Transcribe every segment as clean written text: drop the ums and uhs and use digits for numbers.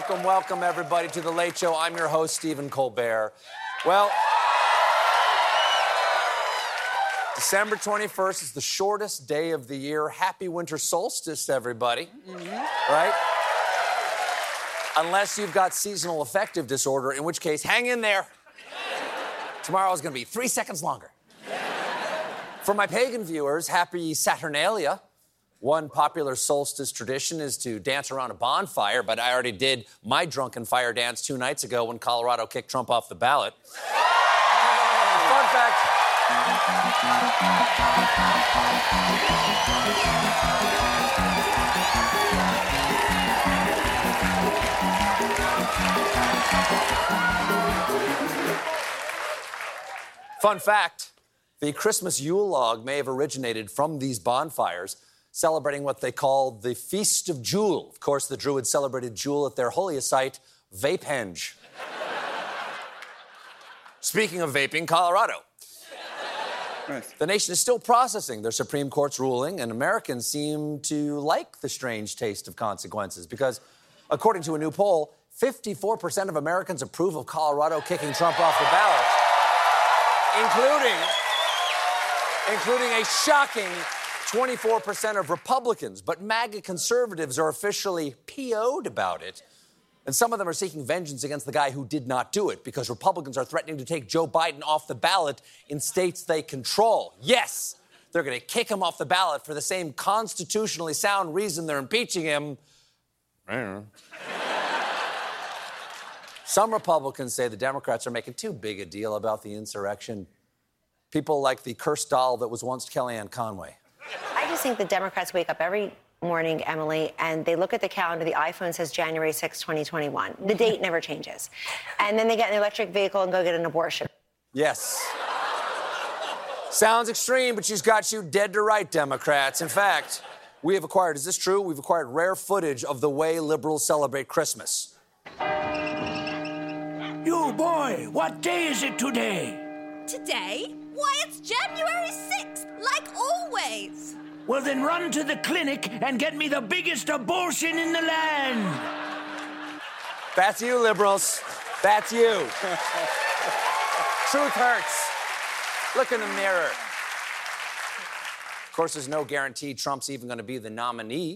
Welcome, welcome, everybody, to The Late Show. I'm your host, Stephen Colbert. Well, December 21st is the shortest day of the year. Happy winter solstice, everybody. Mm-hmm. Right? Unless you've got seasonal affective disorder, in which case, hang in there. Tomorrow's going to be 3 seconds longer. For my pagan viewers, happy Saturnalia. One popular solstice tradition is to dance around a bonfire, but I already did my drunken fire dance 2 nights ago when Colorado kicked Trump off the ballot. Fun fact. Fun fact, the Christmas Yule log may have originated from these bonfires, celebrating what they call the Feast of Jul. Of course, the Druids celebrated Jul at their holiest site, Vapehenge. Speaking of vaping, Colorado. Nice. The nation is still processing their Supreme Court's ruling, and Americans seem to like the strange taste of consequences because, according to a new poll, 54% of Americans approve of Colorado kicking Trump off the ballot, including a shocking 24% of Republicans, but MAGA conservatives are officially PO'd about it. And some of them are seeking vengeance against the guy who did not do it because Republicans are threatening to take Joe Biden off the ballot in states they control. Yes, they're going to kick him off the ballot for the same constitutionally sound reason they're impeaching him. Some Republicans say the Democrats are making too big a deal about the insurrection. People like the cursed doll that was once Kellyanne Conway. I just think the Democrats wake up every morning, Emily, and they look at the calendar. The iPhone says January 6, 2021. The date never changes. And then they get an electric vehicle and go get an abortion. Yes. Sounds extreme, but she's got you dead to right, Democrats. In fact, we have acquired, is this true? We've acquired rare footage of the way liberals celebrate Christmas. You boy, what day is it today? Today? Why, it's January 6th, like always. Well, then run to the clinic and get me the biggest abortion in the land. That's you, liberals. That's you. Truth hurts. Look in the mirror. Of course, there's no guarantee Trump's even going to be the nominee.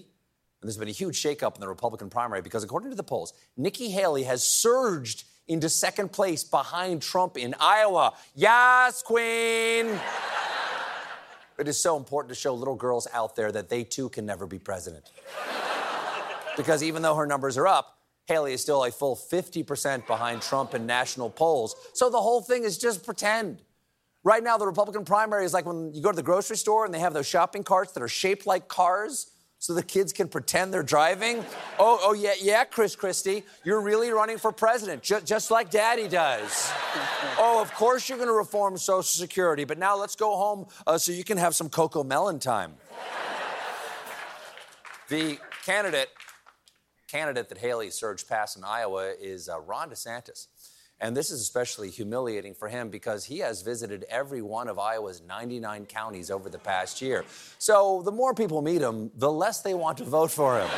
And there's been a huge shakeup in the Republican primary because, according to the polls, Nikki Haley has surged into second place behind Trump in Iowa. Yas, queen! It is so important to show little girls out there that they, too, can never be president. Because even though her numbers are up, Haley is still a full 50% behind Trump in national polls. So the whole thing is just pretend. Right now, the Republican primary is like when you go to the grocery store and they have those shopping carts that are shaped like cars, so the kids can pretend they're driving? Oh, yeah, Chris Christie, you're really running for president, just like Daddy does. Oh, of course you're going to reform Social Security, but now let's go home so you can have some Cocoa Melon time. The candidate that Haley surged past in Iowa is Ron DeSantis. And this is especially humiliating for him because he has visited every one of Iowa's 99 counties over the past year. So the more people meet him, the less they want to vote for him.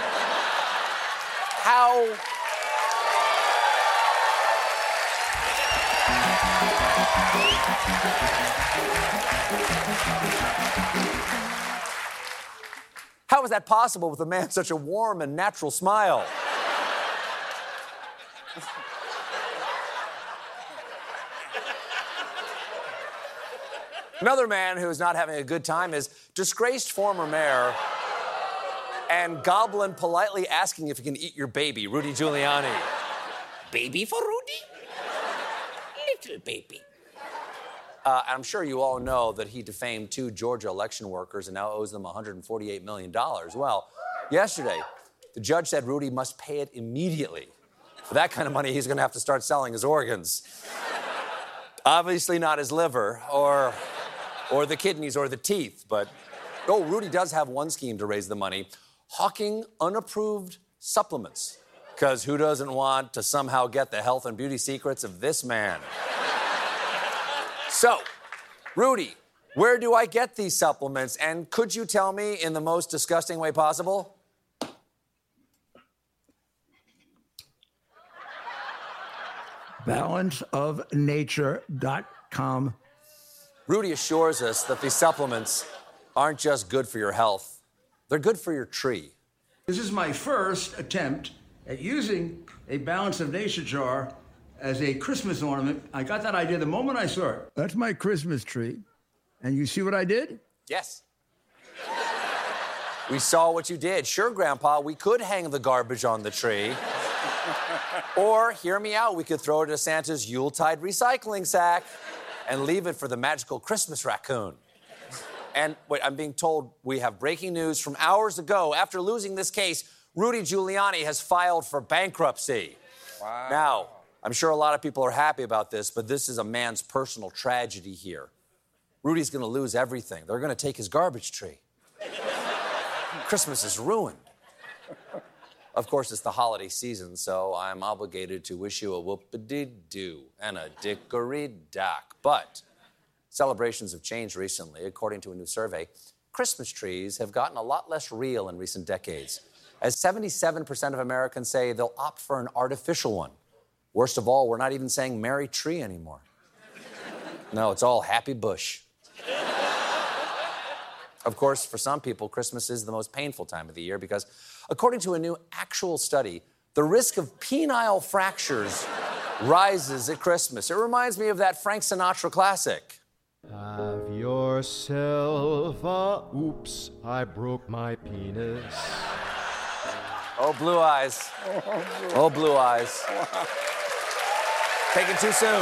How is that possible with a man such a warm and natural smile? Another man who's not having a good time is disgraced former mayor and goblin politely asking if he can eat your baby, Rudy Giuliani. Baby for Rudy? Little baby. I'm sure you all know that he defamed two Georgia election workers and now owes them $148 million. Well, yesterday, the judge said Rudy must pay it immediately. For that kind of money, he's going to have to start selling his organs. Obviously not his liver or the kidneys or the teeth, but... Oh, Rudy does have one scheme to raise the money, hawking unapproved supplements. Because who doesn't want to somehow get the health and beauty secrets of this man? So, Rudy, where do I get these supplements? And could you tell me in the most disgusting way possible? BalanceofNature.com. Rudy assures us that these supplements aren't just good for your health, they're good for your tree. This is my first attempt at using a Balance of Nature jar as a Christmas ornament. I got that idea the moment I saw it. That's my Christmas tree. And you see what I did? Yes. We saw what you did. Sure, Grandpa, we could hang the garbage on the tree. Or, hear me out, we could throw it to Santa's Yuletide recycling sack and leave it for the magical Christmas raccoon. And, wait, I'm being told we have breaking news from hours ago. After losing this case, Rudy Giuliani has filed for bankruptcy. Wow. Now, I'm sure a lot of people are happy about this, but this is a man's personal tragedy here. Rudy's going to lose everything. They're going to take his garbage tree. Christmas is ruined. Of course, it's the holiday season, so I'm obligated to wish you a whoop-a-dee-doo and a dickory-dock. But... celebrations have changed recently. According to a new survey, Christmas trees have gotten a lot less real in recent decades, as 77% of Americans say they'll opt for an artificial one. Worst of all, we're not even saying Merry Tree anymore. No, it's all Happy Bush. Of course, for some people, Christmas is the most painful time of the year because, according to a new actual study, the risk of penile fractures rises at Christmas. It reminds me of that Frank Sinatra classic. Have yourself a oops, I broke my penis. Oh, blue eyes. Oh, blue eyes. Taken too soon.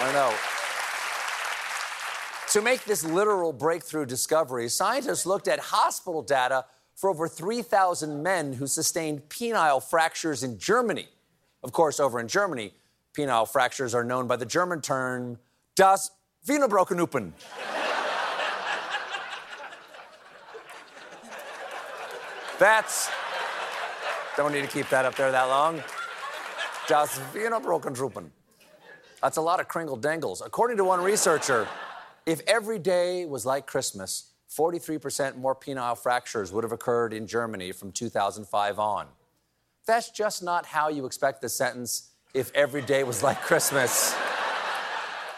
I know. To make this literal breakthrough discovery, scientists looked at hospital data for over 3,000 men who sustained penile fractures in Germany. Of course, over in Germany, penile fractures are known by the German term Das Wienerbrochenupen. That's... Don't need to keep that up there that long. Das Wienerbrochenupen. That's a lot of kringle dangles. According to one researcher, if every day was like Christmas, 43% more penile fractures would have occurred in Germany from 2005 on. That's just not how you expect the sentence, if every day was like Christmas...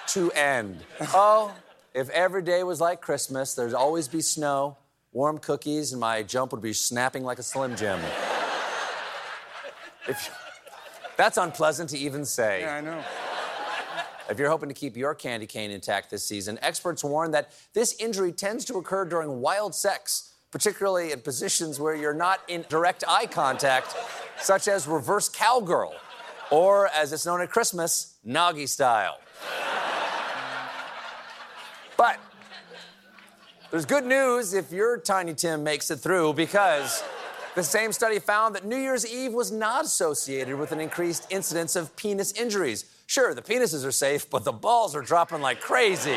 to end. Oh, if every day was like Christmas, there'd always be snow, warm cookies, and my jump would be snapping like a Slim Jim. That's unpleasant to even say. Yeah, I know. If you're hoping to keep your candy cane intact this season, experts warn that this injury tends to occur during wild sex, particularly in positions where you're not in direct eye contact, such as reverse cowgirl, or, as it's known at Christmas, noggy style. But there's good news if your Tiny Tim makes it through, because the same study found that New Year's Eve was not associated with an increased incidence of penis injuries. Sure, the penises are safe, but the balls are dropping like crazy.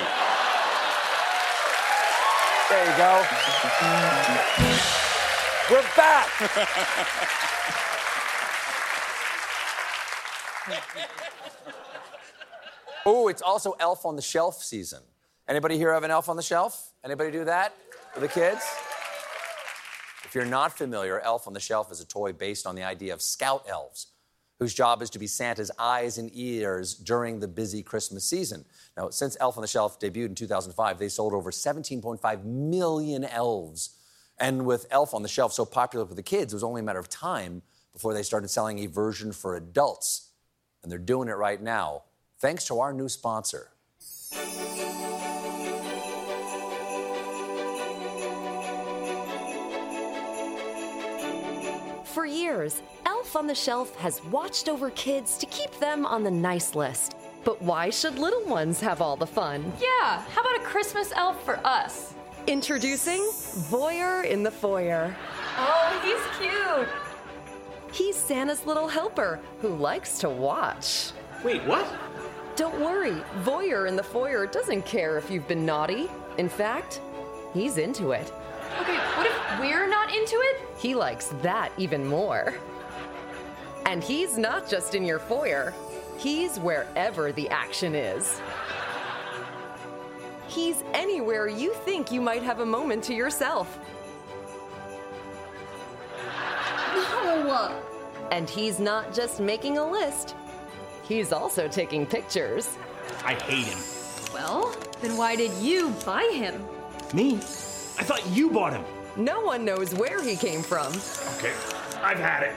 There you go. We're back. Oh, it's also Elf on the Shelf season. Anybody here have an Elf on the Shelf? Anybody do that for the kids? If you're not familiar, Elf on the Shelf is a toy based on the idea of scout elves, whose job is to be Santa's eyes and ears during the busy Christmas season. Now, since Elf on the Shelf debuted in 2005, they sold over 17.5 million elves. And with Elf on the Shelf so popular with the kids, it was only a matter of time before they started selling a version for adults. And they're doing it right now, thanks to our new sponsor. For years, Elf on the Shelf has watched over kids to keep them on the nice list. But why should little ones have all the fun? Yeah, how about a Christmas elf for us? Introducing Voyeur in the Foyer. Oh, he's cute. He's Santa's little helper who likes to watch. Wait, what? Don't worry, Voyeur in the Foyer doesn't care if you've been naughty. In fact, he's into it. Okay, what if we're not into it? He likes that even more. And he's not just in your foyer. He's wherever the action is. He's anywhere you think you might have a moment to yourself. No! And he's not just making a list. He's also taking pictures. I hate him. Well, then why did you buy him? Me? I thought you bought him. No one knows where he came from. Okay, I've had it.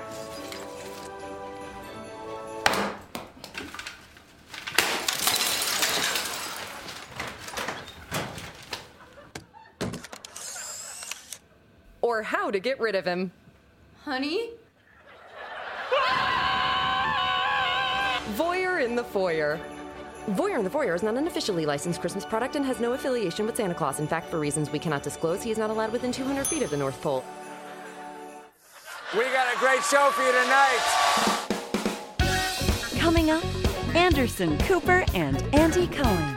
Or how to get rid of him. Honey? Voyeur in the Foyer. Voyeur in the Foyer is not an officially licensed Christmas product and has no affiliation with Santa Claus. In fact, for reasons we cannot disclose, he is not allowed within 200 feet of the North Pole. We got a great show for you tonight. Coming up, Anderson Cooper and Andy Cohen.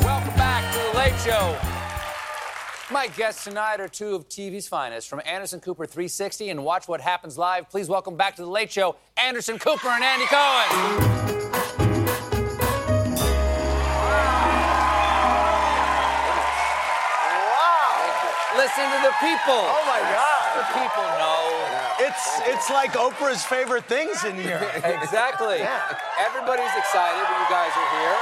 Welcome back to The Late Show. My guests tonight are two of TV's finest, from Anderson Cooper 360 and Watch What Happens Live. Please welcome back to The Late Show, Anderson Cooper and Andy Cohen. Wow. Listen to the people. Oh, my God. The people know. Yeah. It's like Oprah's favorite things in here. Exactly. Yeah. Everybody's excited when you guys are here.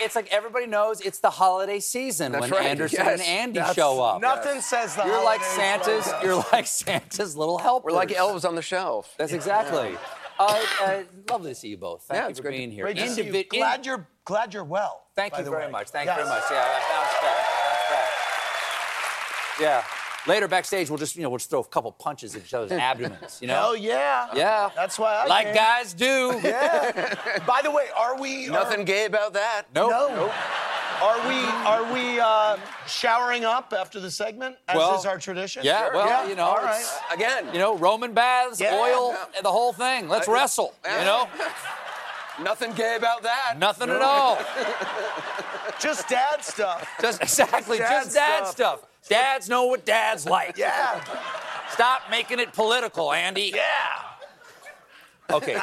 It's like everybody knows it's the holiday season. That's when right. Anderson yes. and Andy That's, show up. Nothing yes. says the you're like Santa's. Like you're like Santa's little helper. We're like elves on the shelf. That's exactly. Yeah. Lovely to see you both. Thank you for being here. Great to see you. Glad you're well. Thank you very much. Thank you very much. Yeah, I bounced back. Yeah. Later backstage, we'll just throw a couple punches at each other's abdomens, you know? Hell yeah. Yeah. That's why I Like came. Guys do. Yeah. By the way, are we... Nothing gay about that. Nope. No. Nope. Are we showering up after the segment, as is our tradition? Yeah, sure. All right. Again. Roman baths, oil, the whole thing. Let's wrestle, Nothing gay about that. Nothing at all. Just dad stuff. Just dad stuff. Dads know what dads like. Yeah. Stop making it political, Andy. Yeah. Okay,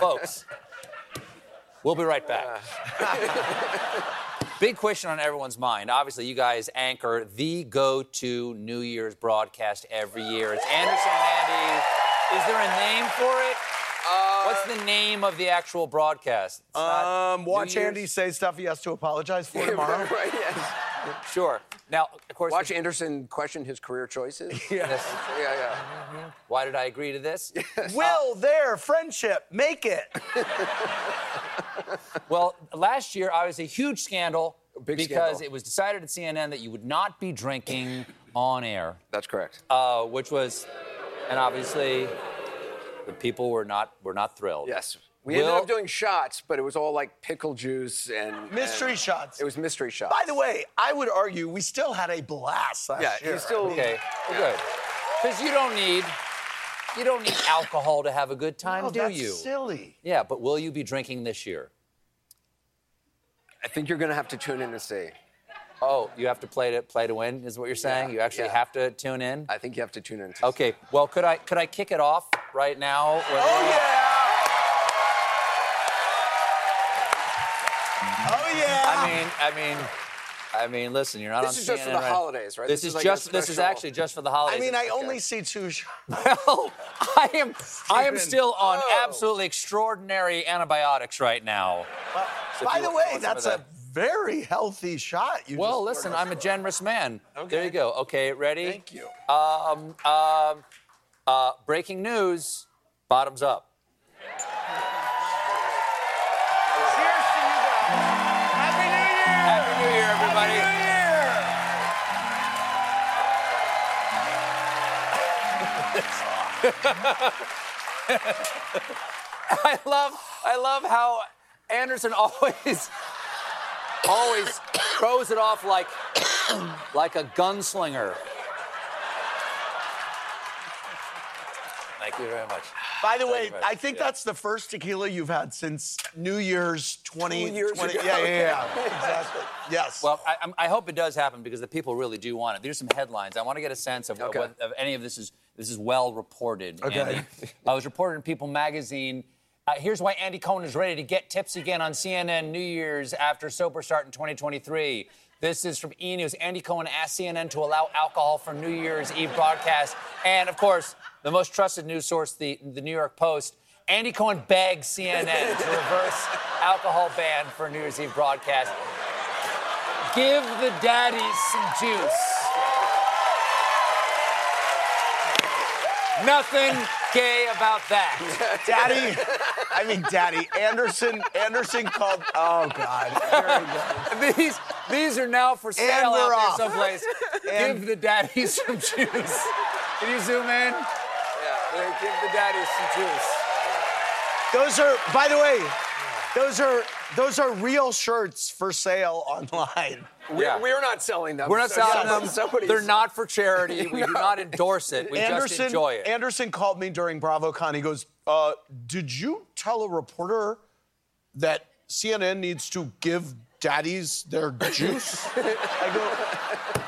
folks. We'll be right back. Big question on everyone's mind. Obviously, you guys anchor the go-to New Year's broadcast every year. It's Anderson and Andy. Is there a name for it? What's the name of the actual broadcast? Watch Andy say stuff he has to apologize for tomorrow. Right, yes. Sure. Now, of course... Watch Anderson question his career choices. Yes. Yeah. Why did I agree to this? Yes. Will their friendship make it? Well, last year, I was a huge scandal because it was decided at CNN that you would not be drinking on air. That's correct. Which was... And obviously, the people were not thrilled. Yes. We ended up doing shots, but it was all like pickle juice and... Mystery shots. It was mystery shots. By the way, I would argue we still had a blast last year. Okay, good. Because you don't need alcohol to have a good time, do you? That's silly. Yeah, but will you be drinking this year? I think you're going to have to tune in to see. Oh, you have to play to win, is what you're saying? Yeah, you actually have to tune in? I think you have to tune in. Okay, well, could I kick it off right now? Oh, yeah! I mean, I mean, listen, you're not on CNN. This is just for the holidays, right? This is actually just for the holidays. I mean, I only see two shows. Well, I am still on absolutely extraordinary antibiotics right now. So by the way, that's a very healthy shot. Well, listen, I'm a generous man. Okay. There you go. Okay, ready? Thank you. Breaking news, bottoms up. Happy New Year! I love how Anderson always throws it off like a gunslinger. Thank you very much. By the way, I think that's the first tequila you've had since New Year's 2020. 2 years ago. Yeah. Exactly. Yes. Well, I hope it does happen because the people really do want it. There's some headlines. I want to get a sense of whether any of this is well reported. Okay. Andy. I was reported in People magazine. Here's why Andy Cohen is ready to get tips again on CNN New Year's after sober start in 2023. This is from E! News. Andy Cohen asked CNN to allow alcohol for New Year's Eve broadcast. And, of course, the most trusted news source, the New York Post, Andy Cohen begged CNN to reverse alcohol ban for New Year's Eve broadcast. Give the daddies some juice. Nothing gay about that. Anderson called... Oh, God. There he goes. These are now for sale out there someplace. Give the daddies some juice. Can you zoom in? Yeah. Give the daddies some juice. Those are real shirts for sale online. We're not selling them. We're not selling them. They're not for charity. We do not endorse it. We just enjoy it. Anderson called me during BravoCon. He goes, did you tell a reporter that CNN needs to give daddies their juice?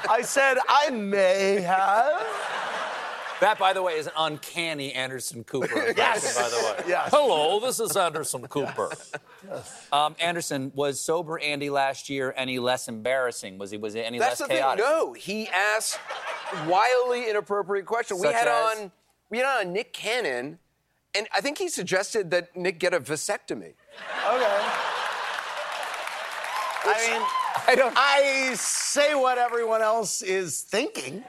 I said, I may have. That, by the way, is an uncanny Anderson Cooper. Yes. By the way. Yes. Hello, this is Anderson Cooper. Yes. Anderson, was sober Andy last year any less embarrassing? Was it any less chaotic? That's the thing. No, he asked wildly inappropriate questions. We had on Nick Cannon, and I think he suggested that Nick get a vasectomy. Okay. I say what everyone else is thinking.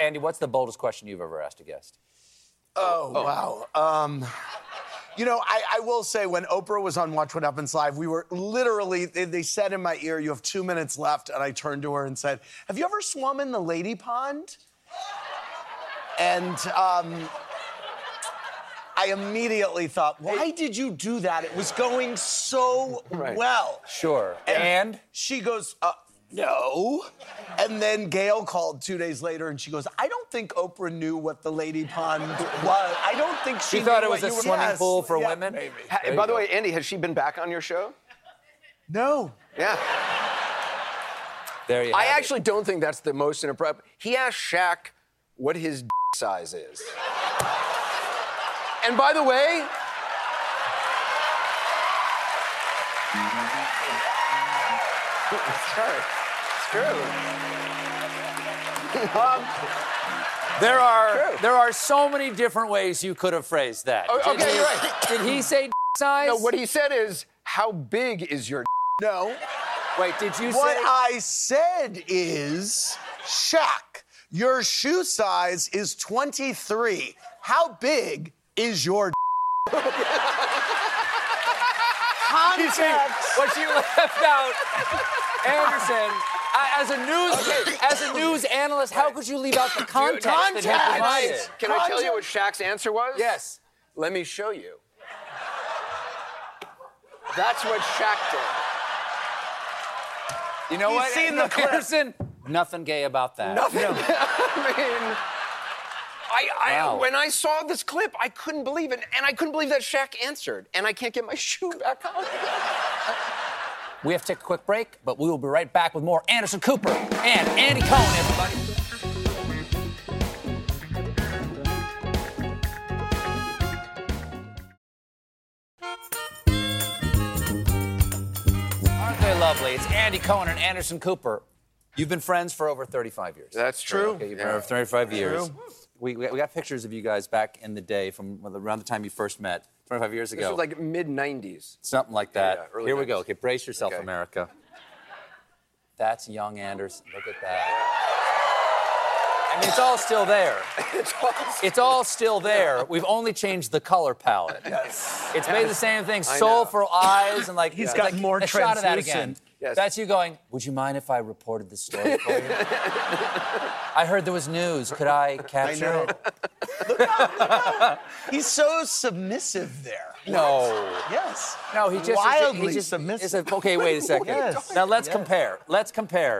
Andy, what's the boldest question you've ever asked a guest? Oh, wow. I will say when Oprah was on Watch What Happens Live, we were literally, they said in my ear, you have 2 minutes left, and I turned to her and said, have you ever swum in the lady pond? And, I immediately thought, why did you do that? It was going so well. Sure. And she goes, no. And then Gayle called 2 days later, and she goes, I don't think Oprah knew what the lady pond was. I don't think she knew thought it was a swimming pool for women? Maybe. By the way, Andy, has she been back on your show? No. Yeah. There you go. I actually don't think that's the most inappropriate. He asked Shaq what his size is. And by the way, it's true. There are so many different ways you could have phrased that. You're right. Did he say size? No, what he said is, how big is your? No. Wait, did you say? What I said is, Shaq, your shoe size is 23. How big is your context? What you left out, Anderson, as a news analyst, how could you leave out the context? Can I tell you what Shaq's answer was? Yes. Let me show you. That's what Shaq did. You know what? Seen the Anderson? Nothing gay about that. Nothing. No. Wow. When I saw this clip, I couldn't believe it, and I couldn't believe that Shaq answered, and I can't get my shoe back on. We have to take a quick break, but we will be right back with more Anderson Cooper and Andy Cohen, everybody. Aren't they lovely? lovely. It's Andy Cohen and Anderson Cooper. You've been friends for over 35 years. That's true. Okay, you've been over 35 years. We got pictures of you guys back in the day from around the time you first met, 25 years ago. This was like mid-90s. Something like that. Yeah, Here we go. Okay, brace yourself, America. That's young Anderson. Look at that. I mean, it's all still there. It's all still there. We've only changed the color palette. Yes. It's made the same thing. Soulful eyes and like... He's got like more translucent. A shot of that again. Yes. That's you going, would you mind if I reported this story for you? I heard there was news. Could I capture it? Look out. He's so submissive there. No. Yes. No, he just... Wildly submissive. Okay, wait a second. Yes. Now, let's compare.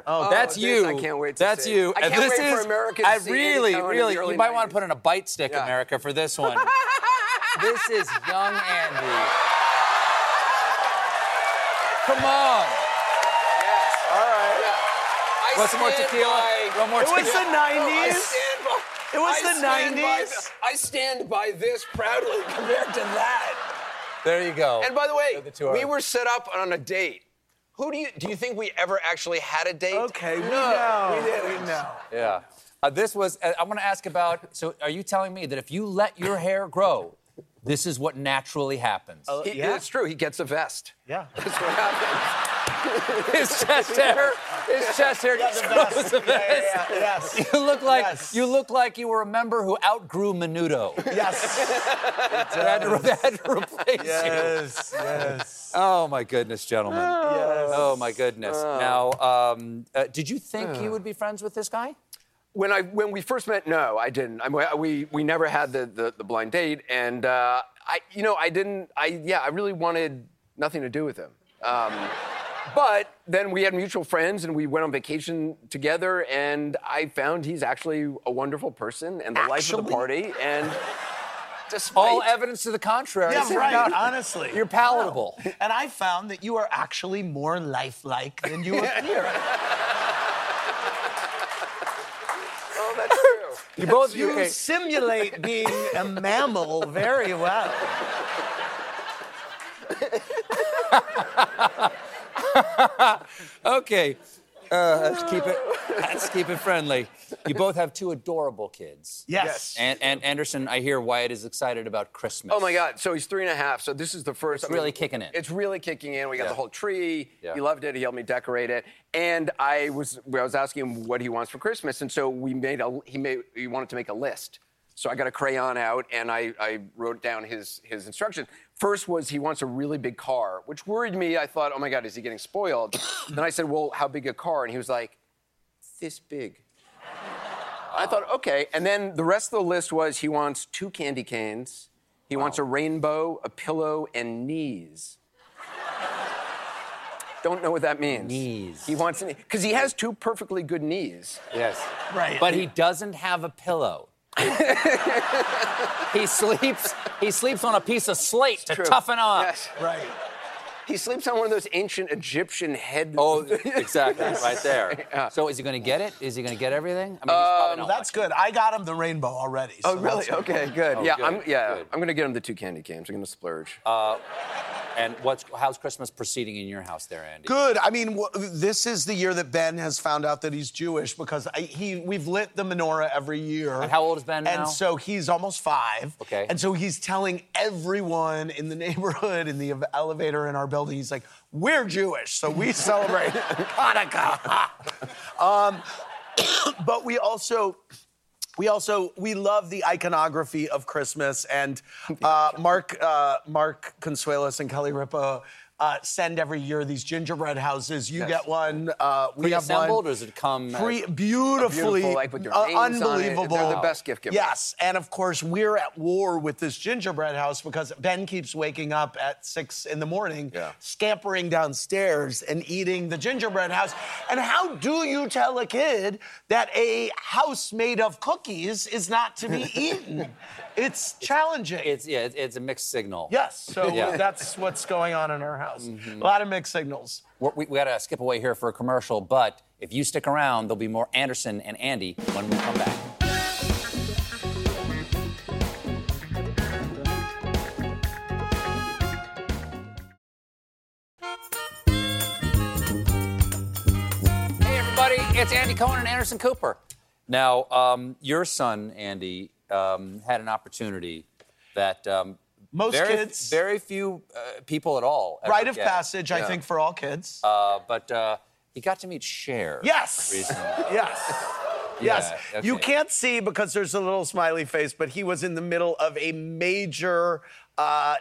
Oh, that's you. I can't wait to see. That's you. I can't wait for America to see. Really, you might want to put in a bite stick, America, for this one. This is young Andy. Come on. Want some more tequila? It was the 90s. It was the 90s. I stand by this proudly compared to that. There you go. And by the way, we were set up on a date. Who do you think we ever actually had a date? Okay, no. We didn't. Yeah. This was, I want to ask about, so are you telling me that if you let your hair grow, this is what naturally happens? It's true. He gets a vest. Yeah. That's what happens. His chest hair just grows a vest. Yes. You look like you were a member who outgrew Menudo. Yes. They had to replace you. Yes. Oh my goodness, gentlemen. Yes. Oh my goodness. Now, did you think you would be friends with this guy? When we first met, no, I didn't. We never had the blind date, and I really wanted nothing to do with him. But then we had mutual friends, and we went on vacation together, and I found he's actually a wonderful person and the life of the party. And despite... All evidence to the contrary. Yeah, right, honestly. You're palatable. Wow. And I found that you are actually more lifelike than you appear. Oh, that's true. You simulate being a mammal very well. Okay, let's keep it friendly. You both have two adorable kids. Yes. And Anderson, I hear Wyatt is excited about Christmas. Oh my God! So he's 3.5. So this is the first. It's really kicking in. We got the whole tree. Yeah. He loved it. He helped me decorate it. And I was asking him what he wants for Christmas, and so we made he wanted to make a list. So I got a crayon out, and I wrote down his instructions. First was he wants a really big car, which worried me. I thought, oh, my God, is he getting spoiled? Then I said, well, how big a car? And he was like, this big. I thought, okay. And then the rest of the list was he wants 2 candy canes. He wants a rainbow, a pillow, and knees. Don't know what that means. Knees. He wants knees. Because he has 2 perfectly good knees. Yes. Right. But he doesn't have a pillow. He sleeps on a piece of slate to toughen up. Yes. Right. He sleeps on one of those ancient Egyptian head... Oh, exactly, right there. Yeah. So is he going to get it? Is he going to get everything? I mean, that's good. I got him the rainbow already. Oh, so really? Okay, good. Oh, yeah, good. I'm going to get him the 2 candy canes. I'm going to splurge. And how's Christmas proceeding in your house there, Andy? Good. I mean, this is the year that Ben has found out that he's Jewish because we've lit the menorah every year. And how old is Ben now? And so he's almost 5. Okay. And so he's telling everyone in the neighborhood, in the elevator, in our building, he's like, we're Jewish, so we celebrate Hanukkah. But we love the iconography of Christmas, and Mark Consuelos and Kelly Ripa send every year these gingerbread houses. You get one. We have one. Or does it come? Beautifully, like with your names unbelievable. On it. They're the best gift givers. Yes, and of course we're at war with this gingerbread house because Ben keeps waking up at 6 in the morning, scampering downstairs and eating the gingerbread house. And how do you tell a kid that a house made of cookies is not to be eaten? It's challenging. It's a mixed signal. Yes. So that's what's going on in our house. Mm-hmm. A lot of mixed signals. We got to skip away here for a commercial, but if you stick around, there'll be more Anderson and Andy when we come back. everybody. It's Andy Cohen and Anderson Cooper. Now, your son, Andy, had an opportunity that very few people at all. Rite of passage, I think, for all kids. But he got to meet Cher. Yes. Recently. Yes. Yes. Yeah, okay. You can't see because there's a little smiley face, but he was in the middle of a major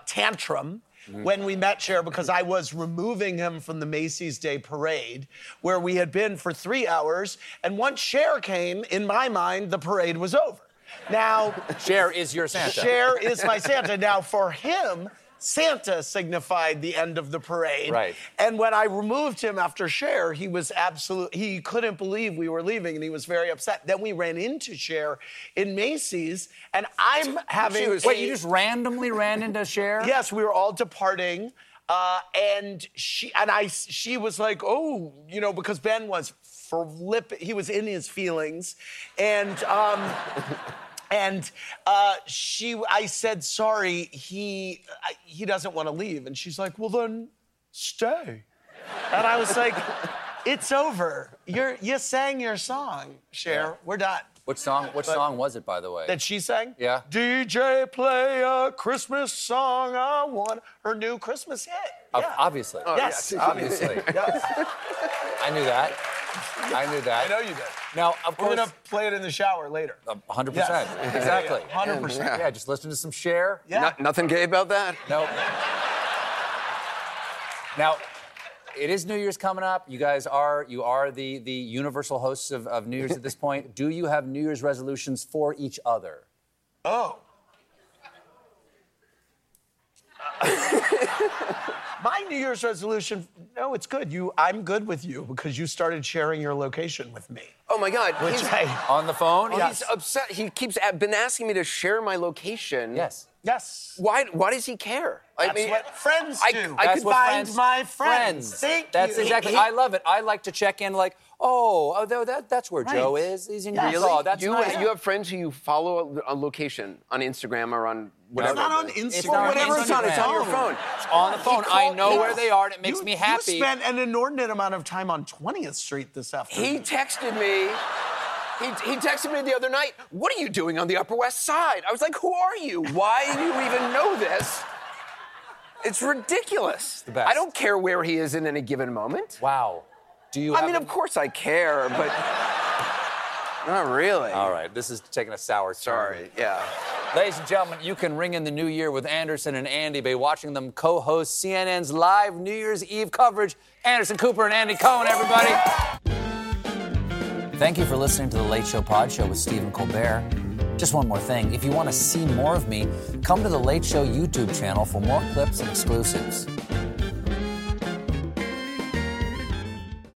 tantrum when we met Cher because I was removing him from the Macy's Day Parade where we had been for 3 hours. And once Cher came, in my mind, the parade was over. Now... Cher is your Santa. Cher is my Santa. Now, for him, Santa signified the end of the parade. Right. And when I removed him after Cher, he was he couldn't believe we were leaving, and he was very upset. Then we ran into Cher in Macy's, and I'm having... Wait, you just randomly ran into Cher? Yes, we were all departing, and she was like, oh, you know, because Ben was he was in his feelings, and... I said, sorry, he doesn't want to leave. And she's like, well, then stay. And I was like, it's over. You sang your song, Cher. Yeah. We're done. What song was it, by the way? That she sang? Yeah. DJ, play a Christmas song. I want her new Christmas hit. Yeah. Obviously. Oh, yes. Yeah. Obviously. Yes. I knew that. I know you did. Now, of course... We're going to play it in the shower later. 100%. Yes. Exactly. 100%. Yeah, just listen to some Cher. Yeah. Nothing gay about that? No. Now... It is New Year's coming up. You guys are the universal hosts of New Year's at this point. Do you have New Year's resolutions for each other? Oh. My New Year's resolution, no, it's good. I'm good with you because you started sharing your location with me. Oh, my God. On the phone? Yes. He's upset. He keeps been asking me to share my location. Yes. Yes. Why does he care? I mean, what friends do. I could find my friends. Thank you. That's exactly. I love it. I like to check in like, that's where Joe is. He's in real law. That's nice. You have friends who you follow a location on Instagram or on whatever. It's not on Instagram. It's on your phone. It's on the phone. I know where they are, and it makes me happy. You spent an inordinate amount of time on 20th Street this afternoon. He texted me. He texted me the other night, what are you doing on the Upper West Side? I was like, who are you? Why do you even know this? It's ridiculous. The best. I don't care where he is in any given moment. Wow. Do you? Of course I care, but not really. All right, this is taking a sour turn. Sorry, yeah. Ladies and gentlemen, you can ring in the new year with Anderson and Andy by watching them co-host CNN's live New Year's Eve coverage. Anderson Cooper and Andy Cohen, everybody. Thank you for listening to The Late Show Pod Show with Stephen Colbert. Just one more thing. If you want to see more of me, come to The Late Show YouTube channel for more clips and exclusives.